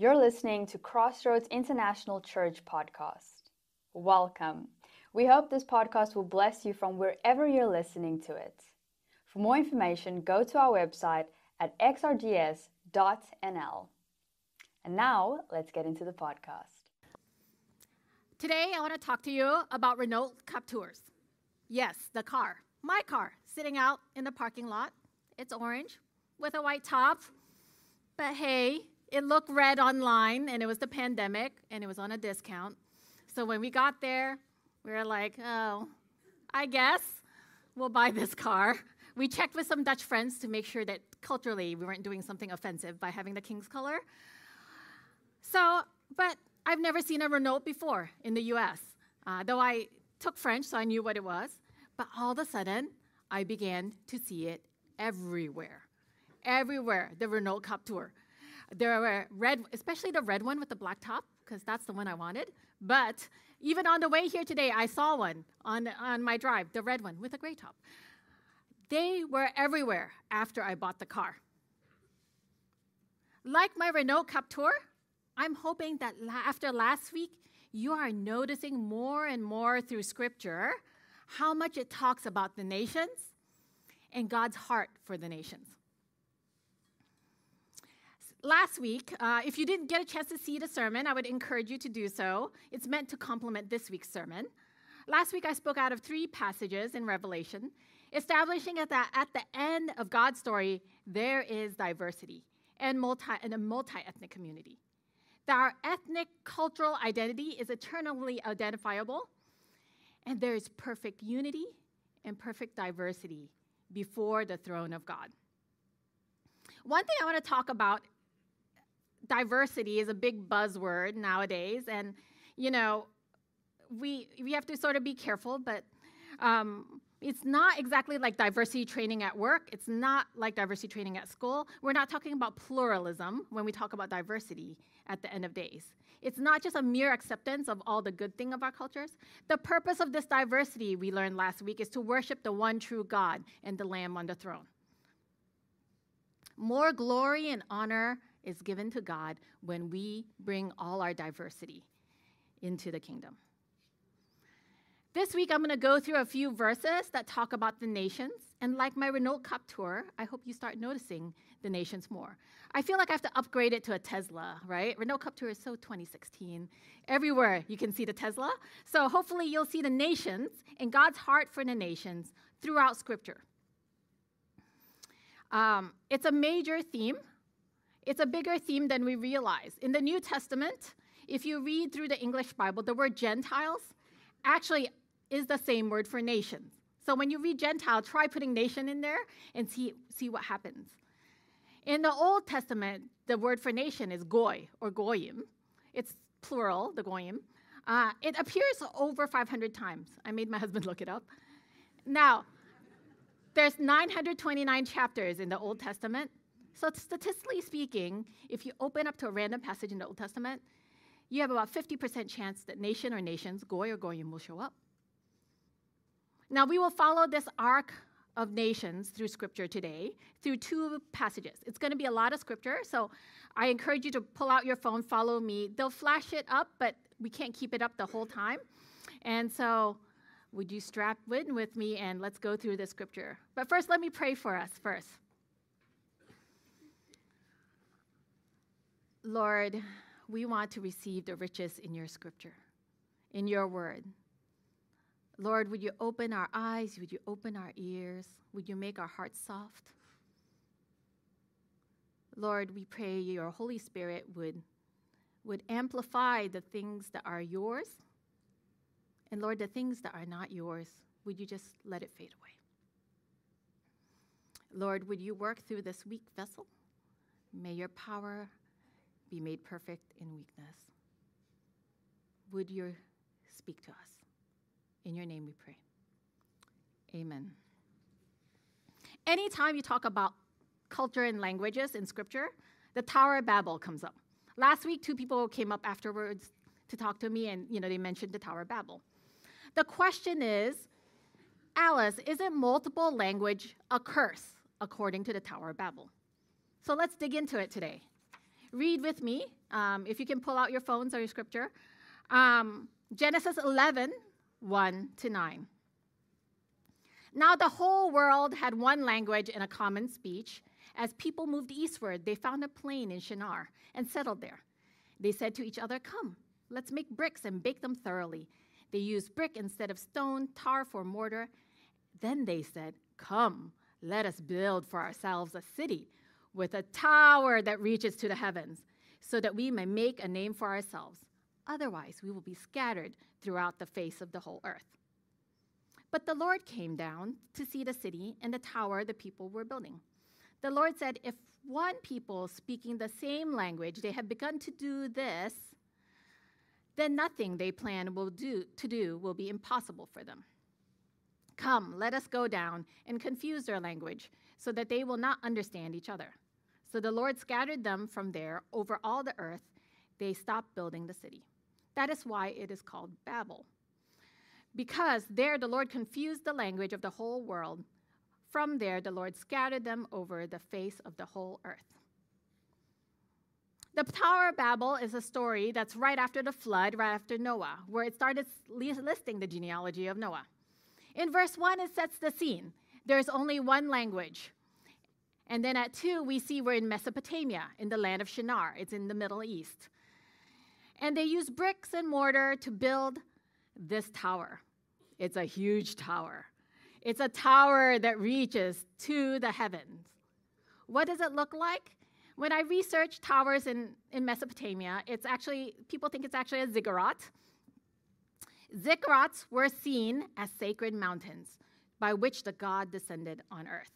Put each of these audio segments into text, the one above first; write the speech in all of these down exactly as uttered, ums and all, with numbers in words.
You're listening to Crossroads International Church podcast. Welcome. We hope this podcast will bless you from wherever you're listening to it. For more information, go to our website at x r g s dot n l. And now, let's get into the podcast. Today, I want to talk to you about Renault Capturs. Yes, the car, my car, sitting out in the parking lot. It's orange with a white top, but hey, it looked red online, and it was the pandemic, and it was on a discount. So when we got there, we were like, oh, I guess we'll buy this car. We checked with some Dutch friends to make sure that culturally we weren't doing something offensive by having the king's color. So, but I've never seen a Renault before in the U S, uh, though I took French, so I knew what it was. But all of a sudden, I began to see it everywhere, everywhere, the Renault Captur. There were red, especially the red one with the black top, because that's the one I wanted. But even on the way here today, I saw one on, on my drive, the red one with a gray top. They were everywhere after I bought the car. Like my Renault Captur, I'm hoping that la- after last week, you are noticing more and more through Scripture how much it talks about the nations and God's heart for the nations. Last week, uh, if you didn't get a chance to see the sermon, I would encourage you to do so. It's meant to complement this week's sermon. Last week, I spoke out of three passages in Revelation, establishing that at the end of God's story, there is diversity and, multi, and a multi-ethnic community. That our ethnic cultural identity is eternally identifiable, and there is perfect unity and perfect diversity before the throne of God. One thing I want to talk about diversity is a big buzzword nowadays, and, you know, we we have to sort of be careful, but um, it's not exactly like diversity training at work. It's not like diversity training at school. We're not talking about pluralism when we talk about diversity at the end of days. It's not just a mere acceptance of all the good thing of our cultures. The purpose of this diversity, we learned last week, is to worship the one true God and the Lamb on the throne. More glory and honor is given to God when we bring all our diversity into the kingdom. This week, I'm going to go through a few verses that talk about the nations. And like my Renault Captur, I hope you start noticing the nations more. I feel like I have to upgrade it to a Tesla, right? Renault Captur is so twenty sixteen. Everywhere you can see the Tesla. So hopefully you'll see the nations and God's heart for the nations throughout Scripture. Um, it's a major theme. It's a bigger theme than we realize. In the New Testament, if you read through the English Bible, the word Gentiles actually is the same word for nations. So when you read Gentile, try putting nation in there and see, see what happens. In the Old Testament, the word for nation is goy or goyim. It's plural, the goyim. Uh, it appears over five hundred times. I made my husband look it up. Now, there's nine hundred twenty-nine chapters in the Old Testament. So statistically speaking, if you open up to a random passage in the Old Testament, you have about fifty percent chance that nation or nations, goy or goyim, will show up. Now, we will follow this arc of nations through Scripture today through two passages. It's going to be a lot of Scripture, so I encourage you to pull out your phone, follow me. They'll flash it up, but we can't keep it up the whole time. And so would you strap in with me, and let's go through the Scripture. But first, let me pray for us first. Lord, we want to receive the riches in your Scripture, in your word. Lord, would you open our eyes? Would you open our ears? Would you make our hearts soft? Lord, we pray your Holy Spirit would, would amplify the things that are yours. And Lord, the things that are not yours, would you just let it fade away? Lord, would you work through this weak vessel? May your power be made perfect in weakness. Would you speak to us? In your name we pray. Amen. Anytime you talk about culture and languages in Scripture, the Tower of Babel comes up. Last week, two people came up afterwards to talk to me, and you know they mentioned the Tower of Babel. The question is, Alice, isn't multiple language a curse according to the Tower of Babel? So let's dig into it today. Read with me Um, if you can pull out your phones or your scripture. Um, Genesis eleven, one to nine. Now the whole world had one language and a common speech. As people moved eastward, they found a plain in Shinar and settled there. They said to each other, "Come, let's make bricks and bake them thoroughly." They used brick instead of stone, tar for mortar. Then they said, "Come, let us build for ourselves a city with a tower that reaches to the heavens, so that we may make a name for ourselves. Otherwise, we will be scattered throughout the face of the whole earth." But the Lord came down to see the city and the tower the people were building. The Lord said, "If one people speaking the same language, they have begun to do this, then nothing they plan will do, to do will be impossible for them. Come, let us go down and confuse their language, so that they will not understand each other." So the Lord scattered them from there over all the earth. They stopped building the city. That is why it is called Babel, because there the Lord confused the language of the whole world. From there, the Lord scattered them over the face of the whole earth. The Tower of Babel is a story that's right after the flood, right after Noah, where it started listing the genealogy of Noah. In verse one, it sets the scene. There's only one language. And then at two, we see we're in Mesopotamia, in the land of Shinar. It's in the Middle East. And they use bricks and mortar to build this tower. It's a huge tower. It's a tower that reaches to the heavens. What does it look like? When I researched towers in, in Mesopotamia, it's actually, people think it's actually a ziggurat. Ziggurats were seen as sacred mountains by which the god descended on earth.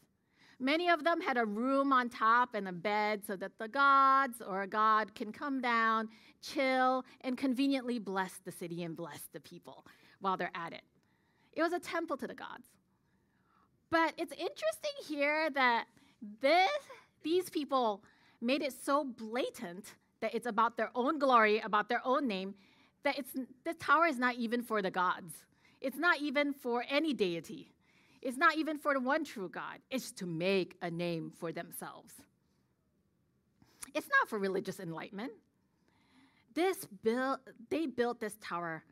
Many of them had a room on top and a bed so that the gods or a god can come down, chill, and conveniently bless the city and bless the people while they're at it. It was a temple to the gods. But it's interesting here that this, these people made it so blatant that it's about their own glory, about their own name, that it's, the tower is not even for the gods. It's not even for any deity. It's not even for the one true God. It's to make a name for themselves. It's not for religious enlightenment. This build, they built this tower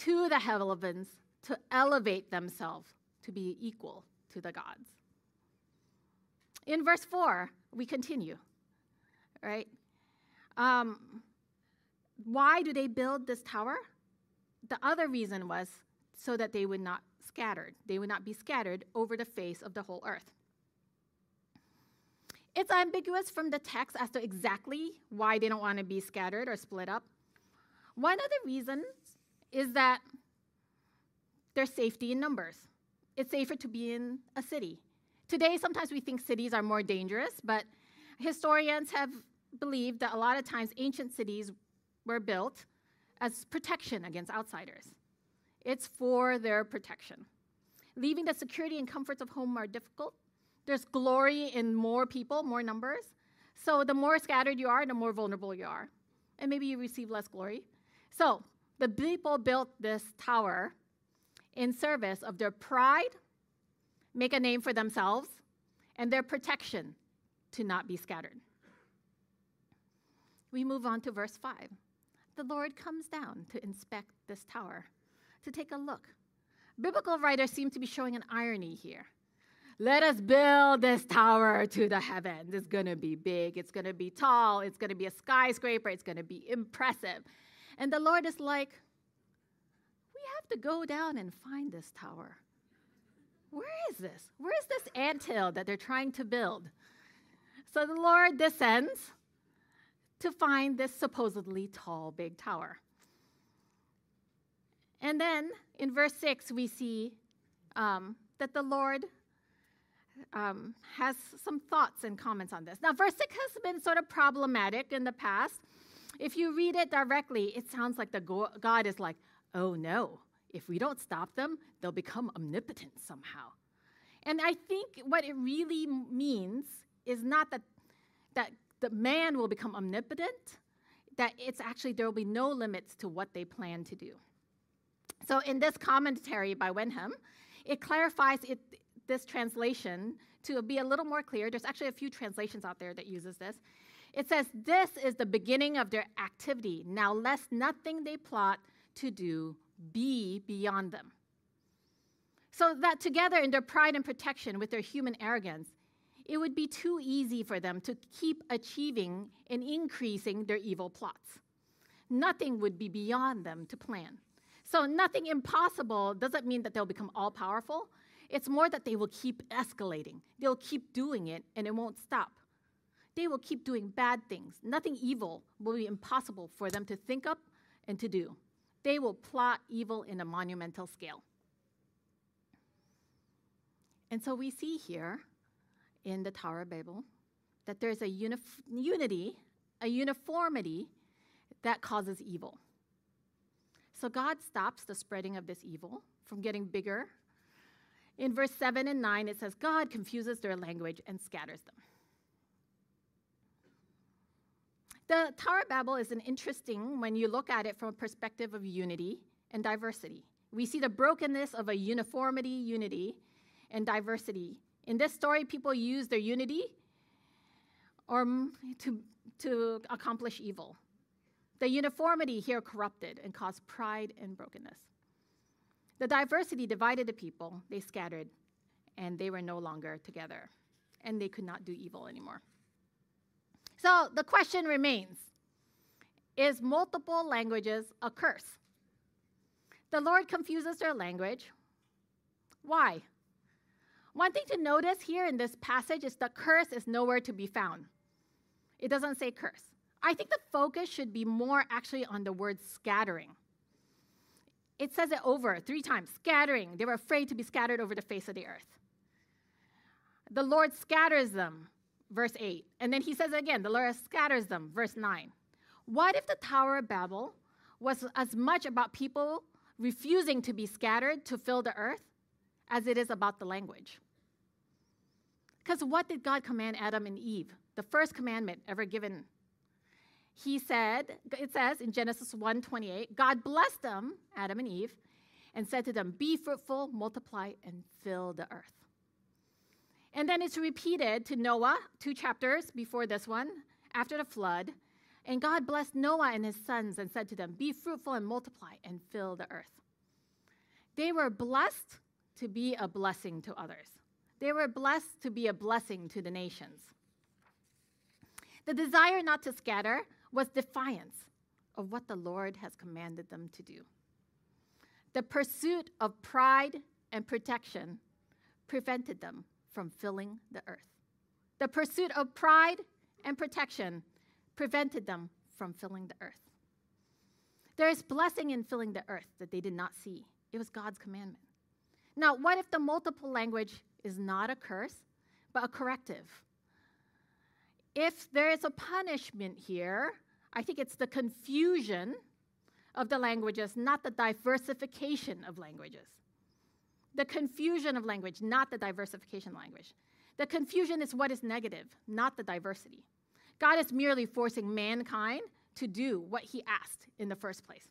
to the heavens to elevate themselves to be equal to the gods. In verse four, we continue, right? Um, why do they build this tower? The other reason was so that they would not scattered. They would not be scattered over the face of the whole earth. It's ambiguous from the text as to exactly why they don't want to be scattered or split up. One of the reasons is that there's safety in numbers. It's safer to be in a city. Today, sometimes we think cities are more dangerous, but historians have believed that a lot of times ancient cities were built as protection against outsiders. It's for their protection. Leaving the security and comforts of home are difficult. There's glory in more people, more numbers. So the more scattered you are, the more vulnerable you are. And maybe you receive less glory. So the people built this tower in service of their pride, make a name for themselves, and their protection to not be scattered. We move on to verse five. The Lord comes down to inspect this tower, to take a look. Biblical writers seem to be showing an irony here. Let us build this tower to the heavens. It's going to be big. It's going to be tall. It's going to be a skyscraper. It's going to be impressive. And the Lord is like, we have to go down and find this tower. Where is this? Where is this anthill that they're trying to build? So the Lord descends to find this supposedly tall, big tower. And then in verse six, we see um, that the Lord um, has some thoughts and comments on this. Now, verse six has been sort of problematic in the past. If you read it directly, it sounds like the go- God is like, oh, no, if we don't stop them, they'll become omnipotent somehow. And I think what it really means is not that, that the man will become omnipotent, that it's actually there will be no limits to what they plan to do. So in this commentary by Wenham, it clarifies it, this translation to be a little more clear. There's actually a few translations out there that uses this. It says, this is the beginning of their activity. Now lest nothing they plot to do be beyond them. So that together in their pride and protection with their human arrogance, it would be too easy for them to keep achieving and increasing their evil plots. Nothing would be beyond them to plan. So nothing impossible doesn't mean that they'll become all-powerful. It's more that they will keep escalating. They'll keep doing it, and it won't stop. They will keep doing bad things. Nothing evil will be impossible for them to think up and to do. They will plot evil in a monumental scale. And so we see here in the Tower of Babel that there's a unif unity, a uniformity that causes evil. So God stops the spreading of this evil from getting bigger. In verse seven and nine, it says, God confuses their language and scatters them. The Tower of Babel is an interesting when you look at it from a perspective of unity and diversity. We see the brokenness of a uniformity, unity, and diversity. In this story, people use their unity or to, to accomplish evil. The uniformity here corrupted and caused pride and brokenness. The diversity divided the people. They scattered, and they were no longer together, and they could not do evil anymore. So the question remains, is multiple languages a curse? The Lord confuses their language. Why? One thing to notice here in this passage is the curse is nowhere to be found. It doesn't say curse. I think the focus should be more actually on the word scattering. It says it over three times, scattering. They were afraid to be scattered over the face of the earth. The Lord scatters them. Verse eight. And then he says again, the Lord scatters them, verse nine. What if the Tower of Babel was as much about people refusing to be scattered to fill the earth as it is about the language? Because what did God command Adam and Eve, the first commandment ever given? He said, it says in Genesis one twenty-eight, God blessed them, Adam and Eve, and said to them, be fruitful, multiply, and fill the earth. And then it's repeated to Noah, two chapters before this one, after the flood. And God blessed Noah and his sons and said to them, be fruitful and multiply and fill the earth. They were blessed to be a blessing to others. They were blessed to be a blessing to the nations. The desire not to scatter was defiance of what the Lord has commanded them to do. The pursuit of pride and protection prevented them from filling the earth. The pursuit of pride and protection prevented them from filling the earth. There is blessing in filling the earth that they did not see. It was God's commandment. Now, what if the multiple language is not a curse, but a corrective? If there is a punishment here, I think it's the confusion of the languages, not the diversification of languages. The confusion of language, not the diversification of language. The confusion is what is negative, not the diversity. God is merely forcing mankind to do what he asked in the first place.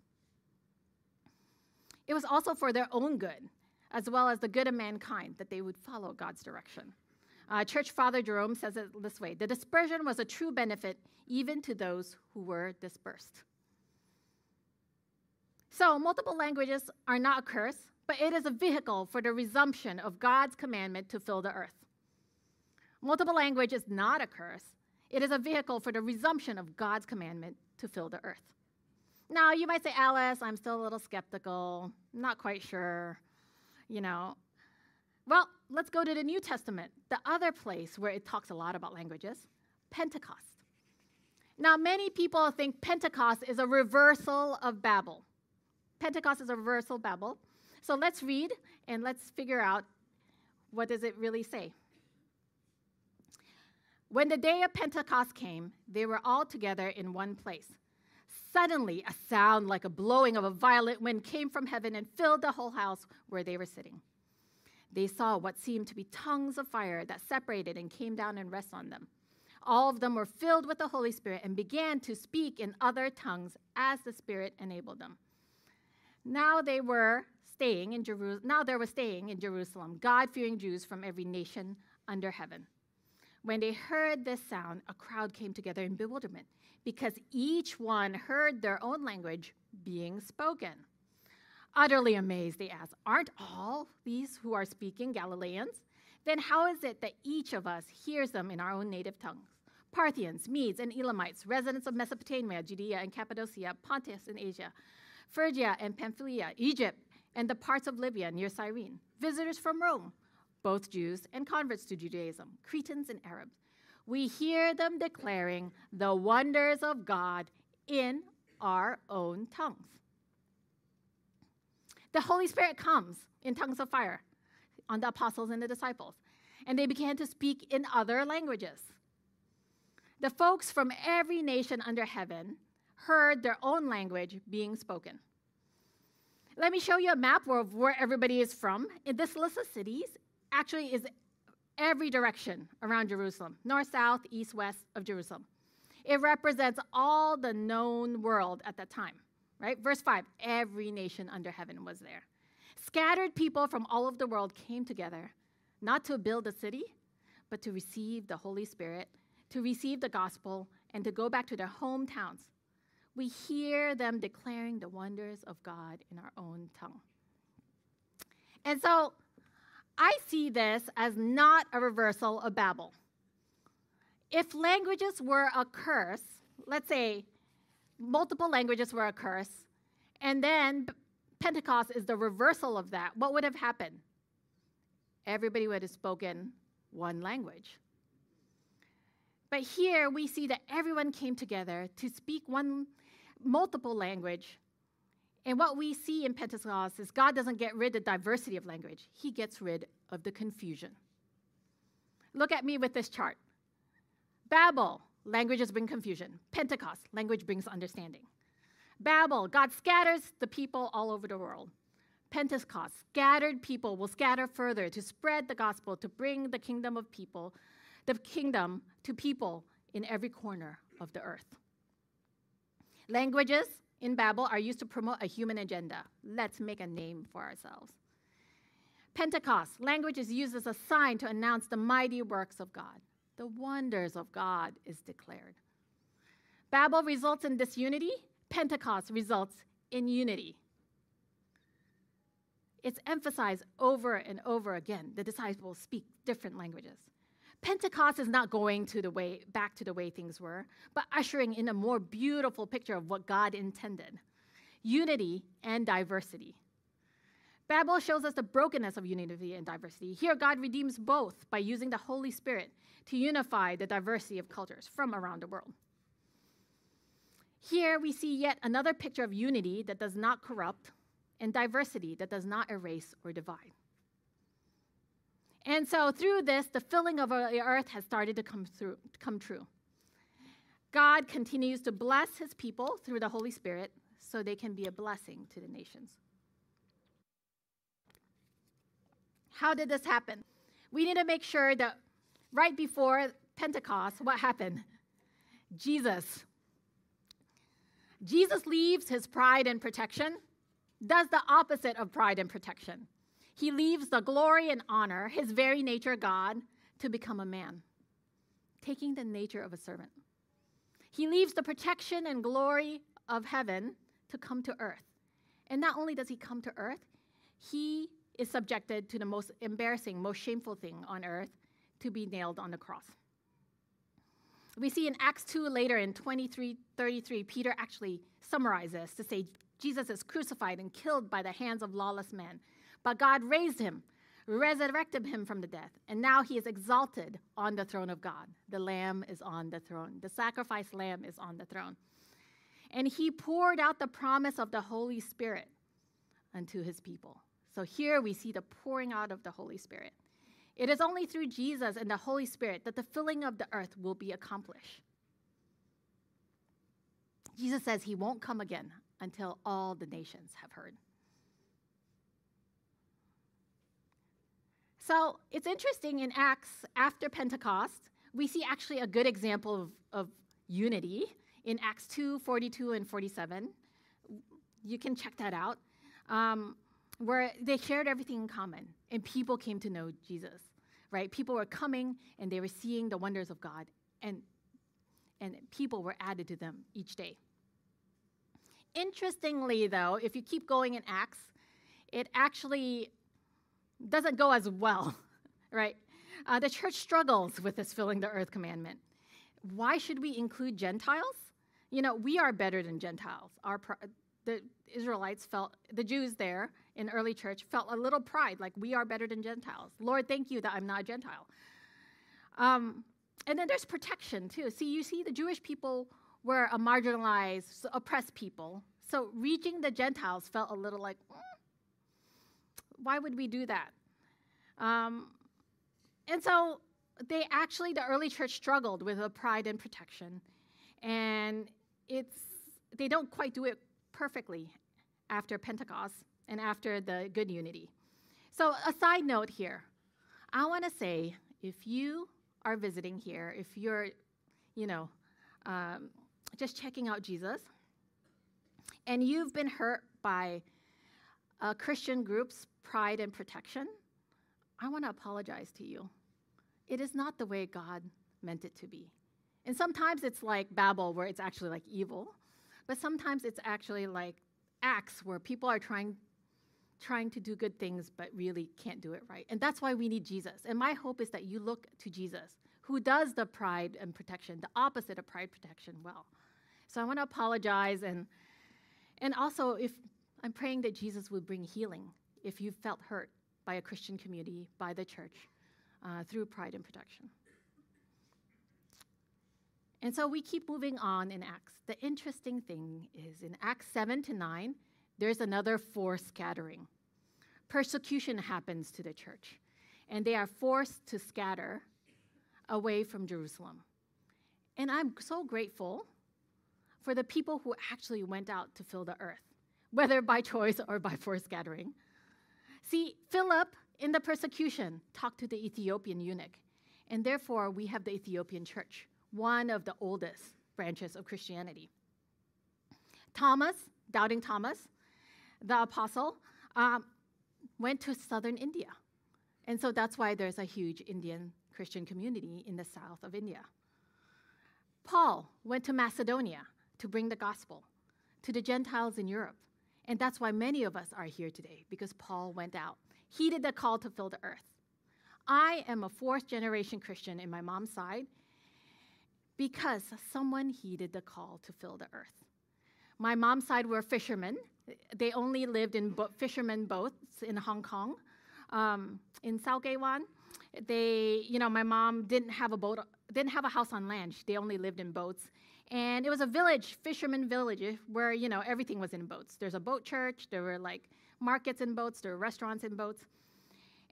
It was also for their own good, as well as the good of mankind, that they would follow God's direction. Uh, Church Father Jerome says it this way, the dispersion was a true benefit even to those who were dispersed. So multiple languages are not a curse, but it is a vehicle for the resumption of God's commandment to fill the earth. Multiple language is not a curse. It is a vehicle for the resumption of God's commandment to fill the earth. Now, you might say, Alice, I'm still a little skeptical, not quite sure, you know. Well, let's go to the New Testament, the other place where it talks a lot about languages, Pentecost. Now, many people think Pentecost is a reversal of Babel. Pentecost is a reversal of Babel. So let's read and let's figure out what does it really say. When the day of Pentecost came, they were all together in one place. Suddenly, a sound like a blowing of a violent wind came from heaven and filled the whole house where they were sitting. They saw what seemed to be tongues of fire that separated and came down and rested on them. All of them were filled with the Holy Spirit and began to speak in other tongues as the Spirit enabled them. Now they were staying in Jerusalem. Now there was staying in Jerusalem, God-fearing Jews from every nation under heaven. When they heard this sound, a crowd came together in bewilderment, because each one heard their own language being spoken. Utterly amazed, they asked, "Aren't all these who are speaking Galileans? Then how is it that each of us hears them in our own native tongues? Parthians, Medes, and Elamites, residents of Mesopotamia, Judea and Cappadocia, Pontus in Asia, Phrygia and Pamphylia, Egypt, and the parts of Libya near Cyrene, visitors from Rome, both Jews and converts to Judaism, Cretans and Arabs. We hear them declaring the wonders of God in our own tongues." The Holy Spirit comes in tongues of fire on the apostles and the disciples, and they began to speak in other languages. The folks from every nation under heaven heard their own language being spoken. Let me show you a map of where everybody is from. In this list of cities actually is every direction around Jerusalem, north, south, east, west of Jerusalem. It represents all the known world at that time, right? Verse five, every nation under heaven was there. Scattered people from all over the world came together, not to build a city, but to receive the Holy Spirit, to receive the gospel, and to go back to their hometowns. We hear them declaring the wonders of God in our own tongue. And so I see this as not a reversal of Babel. If languages were a curse, let's say multiple languages were a curse, and then Pentecost is the reversal of that, what would have happened? Everybody would have spoken one language. But here we see that everyone came together to speak one multiple language. And what we see in Pentecost is God doesn't get rid of diversity of language. He gets rid of the confusion. Look at me with this chart. Babel, languages bring confusion. Pentecost, language brings understanding. Babel, God scatters the people all over the world. Pentecost, scattered people will scatter further to spread the gospel, to bring the kingdom of people, the kingdom to people in every corner of the earth. Languages in Babel are used to promote a human agenda. Let's make a name for ourselves. Pentecost, language is used as a sign to announce the mighty works of God. The wonders of God is declared. Babel results in disunity. Pentecost results in unity. It's emphasized over and over again. The disciples speak different languages. Pentecost is not going to the way, back to the way things were, but ushering in a more beautiful picture of what God intended, unity and diversity. Babel shows us the brokenness of unity and diversity. Here, God redeems both by using the Holy Spirit to unify the diversity of cultures from around the world. Here we see yet another picture of unity that does not corrupt and diversity that does not erase or divide. And so through this, the filling of the earth has started to come, through, come true. God continues to bless his people through the Holy Spirit so they can be a blessing to the nations. How did this happen? We need to make sure that right before Pentecost, what happened? Jesus. Jesus leaves his pride and protection, does the opposite of pride and protection. He leaves the glory and honor, his very nature, God, to become a man, taking the nature of a servant. He leaves the protection and glory of heaven to come to earth. And not only does he come to earth, he is subjected to the most embarrassing, most shameful thing on earth, to be nailed on the cross. We see in Acts two later in twenty-three thirty-three, Peter actually summarizes to say, Jesus is crucified and killed by the hands of lawless men. But God raised him, resurrected him from the death, and now he is exalted on the throne of God. The Lamb is on the throne. The sacrificed Lamb is on the throne. And he poured out the promise of the Holy Spirit unto his people. So here we see the pouring out of the Holy Spirit. It is only through Jesus and the Holy Spirit that the filling of the earth will be accomplished. Jesus says he won't come again until all the nations have heard. So it's interesting in Acts, after Pentecost, we see actually a good example of, of unity in Acts two, forty-two and forty-seven. You can check that out, um, where they shared everything in common, and people came to know Jesus. right? People were coming and they were seeing the wonders of God, and and people were added to them each day. Interestingly, though, if you keep going in Acts, it actually doesn't go as well, right? Uh, the church struggles with this filling the earth commandment. Why should we include Gentiles? You know, we are better than Gentiles. Our pro the Israelites felt, the Jews there in early church felt a little pride, like we are better than Gentiles. Lord, thank you that I'm not a Gentile. Um, and then there's protection, too. See, you see the Jewish people were a marginalized, oppressed people. So reaching the Gentiles felt a little like, mm, why would we do that? Um, and so they actually, the early church struggled with the pride and protection. And it's they don't quite do it perfectly after Pentecost and after the good unity. So a side note here. I want to say, if you are visiting here, if you're, you know, um, just checking out Jesus, and you've been hurt by a Christian group's pride and protection, I want to apologize to you. It is not the way God meant it to be. And sometimes it's like Babel, where it's actually like evil. But sometimes it's actually like Acts, where people are trying, trying to do good things but really can't do it right. And that's why we need Jesus. And my hope is that you look to Jesus, who does the pride and protection, the opposite of pride protection, well. So I want to apologize. And, and also, if I'm praying that Jesus will bring healing if you felt hurt by a Christian community, by the church, uh, through pride and protection. And so we keep moving on in Acts. The interesting thing is in Acts seven to nine, there's another forced scattering. Persecution happens to the church, and they are forced to scatter away from Jerusalem. And I'm so grateful for the people who actually went out to fill the earth, whether by choice or by forced scattering. See, Philip, in the persecution, talked to the Ethiopian eunuch, and therefore we have the Ethiopian church, one of the oldest branches of Christianity. Thomas, doubting Thomas, the apostle, um, went to southern India. And so that's why there's a huge Indian Christian community in the south of India. Paul went to Macedonia to bring the gospel to the Gentiles in Europe. And that's why many of us are here today, because Paul went out. He did the call to fill the earth. I am a fourth generation Christian in my mom's side, because someone heeded the call to fill the earth. My mom's side were fishermen. They only lived in bo fishermen boats in Hong Kong, um, in Saogaewan. They, you know, my mom didn't have a boat, didn't have a house on land. They only lived in boats, and it was a village, fisherman village, where you know everything was in boats. There's a boat church. There were like markets in boats. There were restaurants in boats.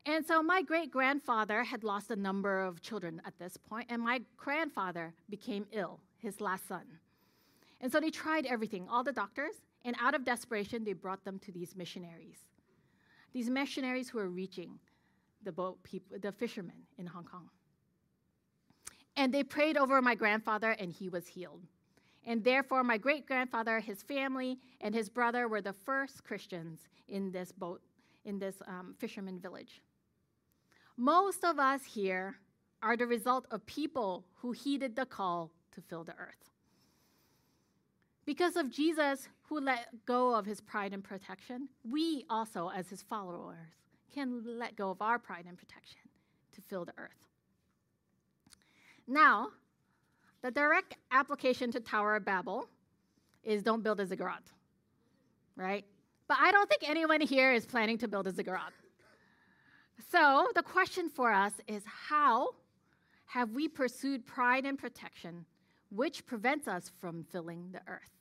And so my great-grandfather had lost a number of children at this point, and my grandfather became ill, his last son. And so they tried everything, all the doctors, and out of desperation, they brought them to these missionaries. These missionaries who were reaching the boat people, the fishermen in Hong Kong. And they prayed over my grandfather, and he was healed. And therefore, my great-grandfather, his family, and his brother were the first Christians in this boat, in this um, fisherman village. Most of us here are the result of people who heeded the call to fill the earth. Because of Jesus, who let go of his pride and protection, we also, as his followers, can let go of our pride and protection to fill the earth. Now, the direct application to Tower of Babel is don't build a ziggurat, right? But I don't think anyone here is planning to build a ziggurat. So the question for us is, how have we pursued pride and protection, which prevents us from filling the earth?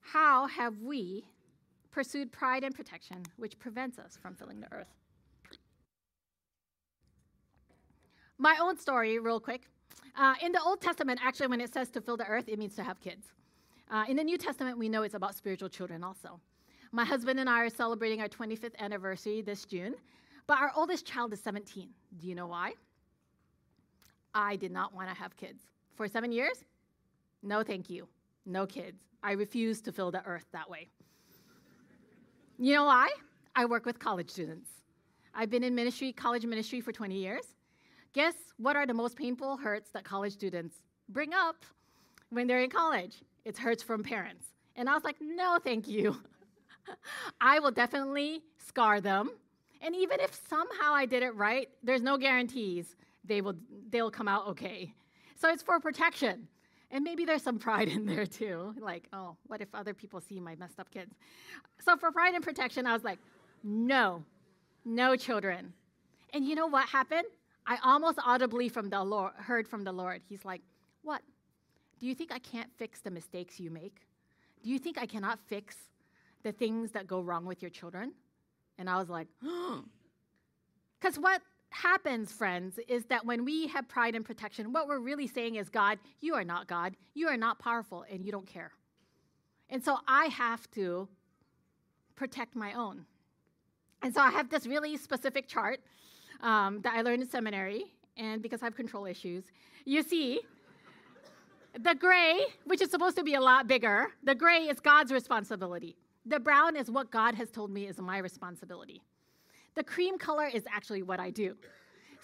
How have we pursued pride and protection, which prevents us from filling the earth? My own story, real quick. Uh, in the Old Testament, actually, when it says to fill the earth, it means to have kids. Uh, in the New Testament, we know it's about spiritual children also. My husband and I are celebrating our twenty-fifth anniversary this June, but our oldest child is seventeen. Do you know why? I did not want to have kids. For seven years, no thank you, no kids. I refused to fill the earth that way. You know why? I work with college students. I've been in ministry, college ministry for twenty years. Guess what are the most painful hurts that college students bring up when they're in college? It's hurts from parents. And I was like, no, thank you. I will definitely scar them. And even if somehow I did it right, there's no guarantees they will they'll come out okay. So it's for protection. And maybe there's some pride in there too. Like, oh, what if other people see my messed up kids? So for pride and protection, I was like, no, no children. And you know what happened? I almost audibly from the Lord, heard from the Lord. He's like, what? Do you think I can't fix the mistakes you make? Do you think I cannot fix the things that go wrong with your children? And I was like, oh. Because what happens, friends, is that when we have pride and protection, what we're really saying is, God, you are not God, you are not powerful, and you don't care. And so I have to protect my own. And so I have this really specific chart um, that I learned in seminary, and because I have control issues, you see, the gray, which is supposed to be a lot bigger, the gray is God's responsibility. The brown is what God has told me is my responsibility. The cream color is actually what I do.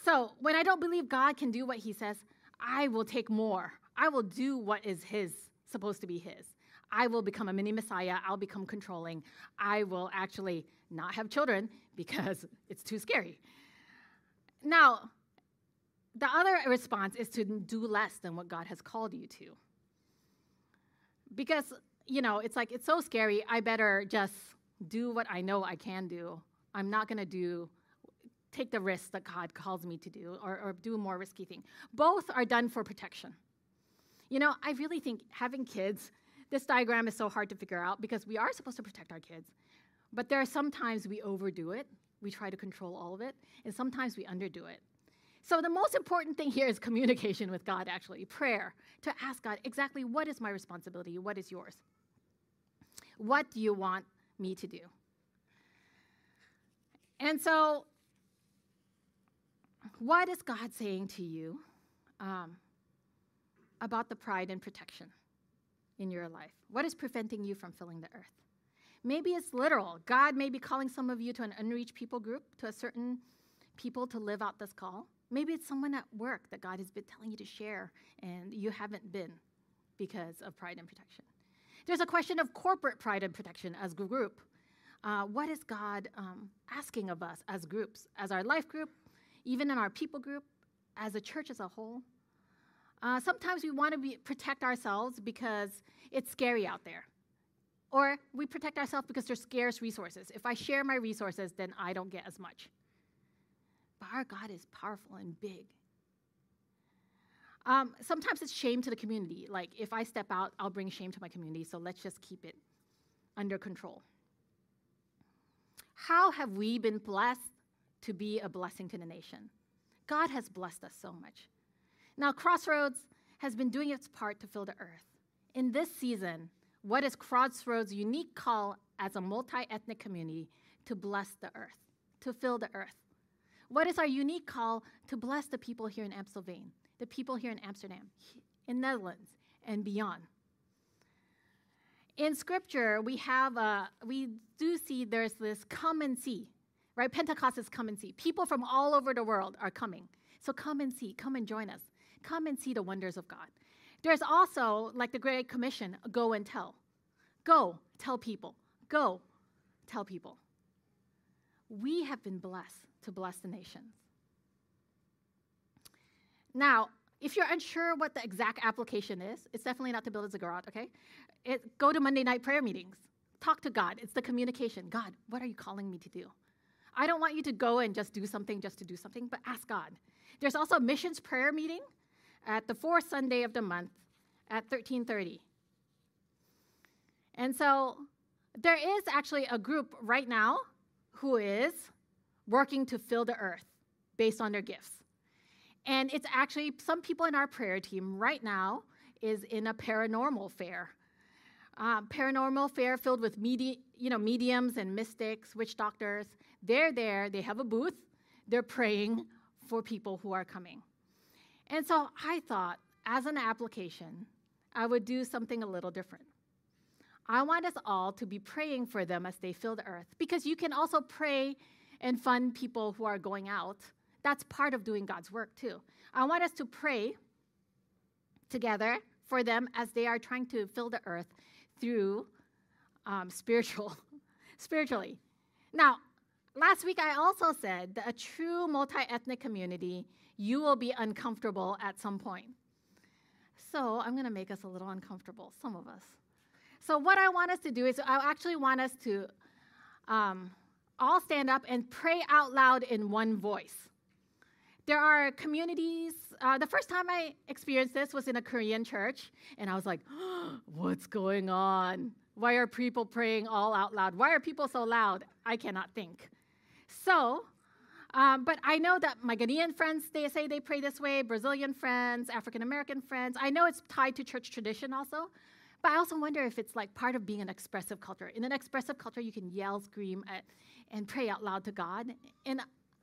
So when I don't believe God can do what he says, I will take more. I will do what is his, supposed to be his. I will become a mini messiah. I'll become controlling. I will actually not have children because it's too scary. Now, the other response is to do less than what God has called you to. Because, you know, it's like, it's so scary, I better just do what I know I can do. I'm not going to do, take the risk that God calls me to do or, or do more risky thing. Both are done for protection. You know, I really think having kids, this diagram is so hard to figure out because we are supposed to protect our kids. But there are sometimes we overdo it. We try to control all of it. And sometimes we underdo it. So the most important thing here is communication with God, actually, prayer, to ask God exactly what is my responsibility, what is yours? What do you want me to do? And so what is God saying to you um, about the pride and protection in your life? What is preventing you from filling the earth? Maybe it's literal. God may be calling some of you to an unreached people group, to a certain people to live out this call. Maybe it's someone at work that God has been telling you to share and you haven't been because of pride and protection. There's a question of corporate pride and protection as a group. Uh, what is God um, asking of us as groups, as our life group, even in our people group, as a church as a whole? Uh, sometimes we want to be, protect ourselves because it's scary out there. Or we protect ourselves because there's scarce resources. If I share my resources, then I don't get as much. But our God is powerful and big. Um, sometimes it's shame to the community. Like, if I step out, I'll bring shame to my community, so let's just keep it under control. How have we been blessed to be a blessing to the nation? God has blessed us so much. Now, Crossroads has been doing its part to fill the earth. In this season, what is Crossroads' unique call as a multi-ethnic community to bless the earth, to fill the earth? What is our unique call to bless the people here in Amstelveen, the people here in Amsterdam, in Netherlands, and beyond? In Scripture, we have a, we do see there's this come and see, right? Pentecost is come and see. People from all over the world are coming. So come and see. Come and join us. Come and see the wonders of God. There's also, like the Great Commission, go and tell. Go, tell people. Go, tell people. We have been blessed to bless the nations. Now, if you're unsure what the exact application is, it's definitely not to build a ziggurat, okay? It, go to Monday night prayer meetings. Talk to God. It's the communication. God, what are you calling me to do? I don't want you to go and just do something just to do something, but ask God. There's also a missions prayer meeting at the fourth Sunday of the month at thirteen thirty. And so there is actually a group right now who is working to fill the earth based on their gifts. And it's actually some people in our prayer team right now is in a paranormal fair. Um, paranormal fair filled with medi you know, mediums and mystics, witch doctors. They're there. They have a booth. They're praying for people who are coming. And so I thought, as an application, I would do something a little different. I want us all to be praying for them as they fill the earth, because you can also pray and fund people who are going out. That's part of doing God's work too. I want us to pray together for them as they are trying to fill the earth through um, spiritual, spiritually. Now, last week I also said that a true multi-ethnic community, you will be uncomfortable at some point. So I'm going to make us a little uncomfortable, some of us. So what I want us to do is I actually want us to um, all stand up and pray out loud in one voice. There are communities. Uh, the first time I experienced this was in a Korean church, and I was like, oh, what's going on? Why are people praying all out loud? Why are people so loud? I cannot think. So, um, but I know that my Ghanaian friends, they say they pray this way, Brazilian friends, African-American friends. I know it's tied to church tradition also, but I also wonder if it's like part of being an expressive culture. In an expressive culture, you can yell, scream, at, and pray out loud to God. In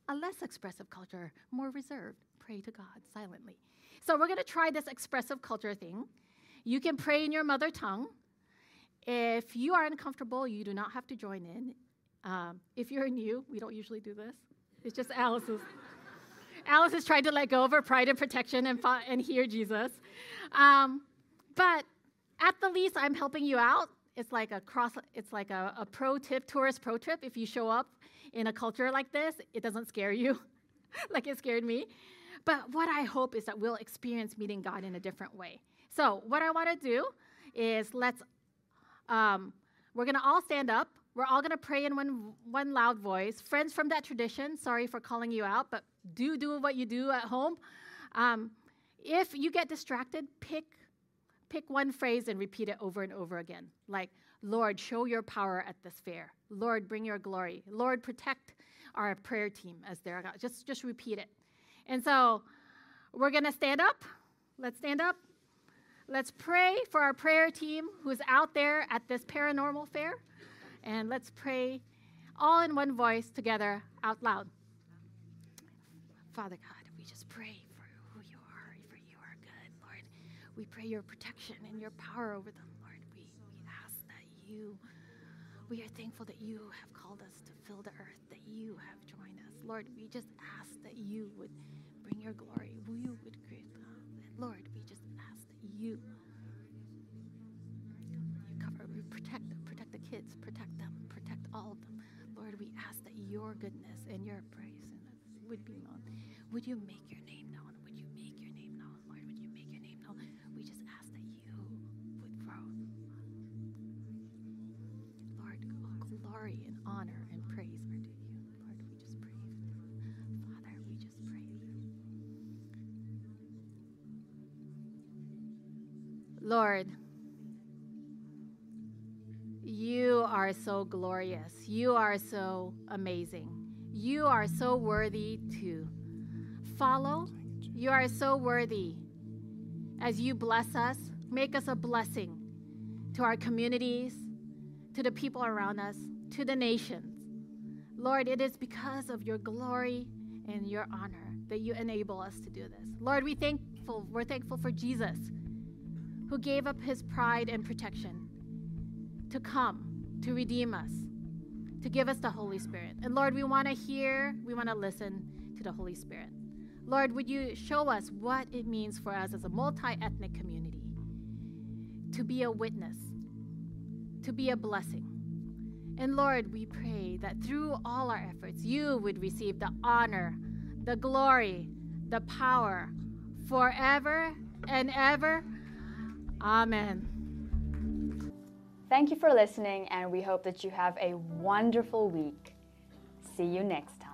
a less expressive culture, more reserved, pray to God silently. So we're going to try this expressive culture thing. You can pray in your mother tongue. If you are uncomfortable, you do not have to join in. Um, if you're new, we don't usually do this. It's just Alice's. Alice has tried to let go of her pride and protection and, and hear Jesus. Um, but... At the least, I'm helping you out. It's like a cross. It's like a, a pro tip, tourist pro tip. If you show up in a culture like this, it doesn't scare you, like it scared me. But what I hope is that we'll experience meeting God in a different way. So what I want to do is let's. Um, we're gonna all stand up. We're all gonna pray in one one loud voice. Friends from that tradition, sorry for calling you out, but do do what you do at home. Um, if you get distracted, pick. Pick one phrase and repeat it over and over again. Like, Lord, show your power at this fair. Lord, bring your glory. Lord, protect our prayer team as they're God. Just, just repeat it. And so we're going to stand up. Let's stand up. Let's pray for our prayer team who's out there at this paranormal fair. And let's pray all in one voice together out loud. Father God, we just pray. We pray your protection and your power over them, Lord. We, we ask that you, we are thankful that you have called us to fill the earth, that you have joined us. Lord, we just ask that you would bring your glory. You would create love. Lord, we just ask that you, you cover, we protect, protect the kids, protect them, protect all of them. Lord, we ask that your goodness and your praise would be known. Would you make your name known? And honor and praise are due you. Lord, we just pray. Father, we just pray. Lord, you are so glorious. You are so amazing. You are so worthy to follow. You are so worthy as you bless us. Make us a blessing to our communities, to the people around us, to the nations. Lord, it is because of your glory and your honor that you enable us to do this. Lord, we thankful, we're thankful for Jesus, who gave up his pride and protection to come, to redeem us, to give us the Holy Spirit. And Lord, we want to hear, we want to listen to the Holy Spirit. Lord, would you show us what it means for us as a multi-ethnic community to be a witness, to be a blessing. And Lord, we pray that through all our efforts, you would receive the honor, the glory, the power forever and ever. Amen. Thank you for listening, and we hope that you have a wonderful week. See you next time.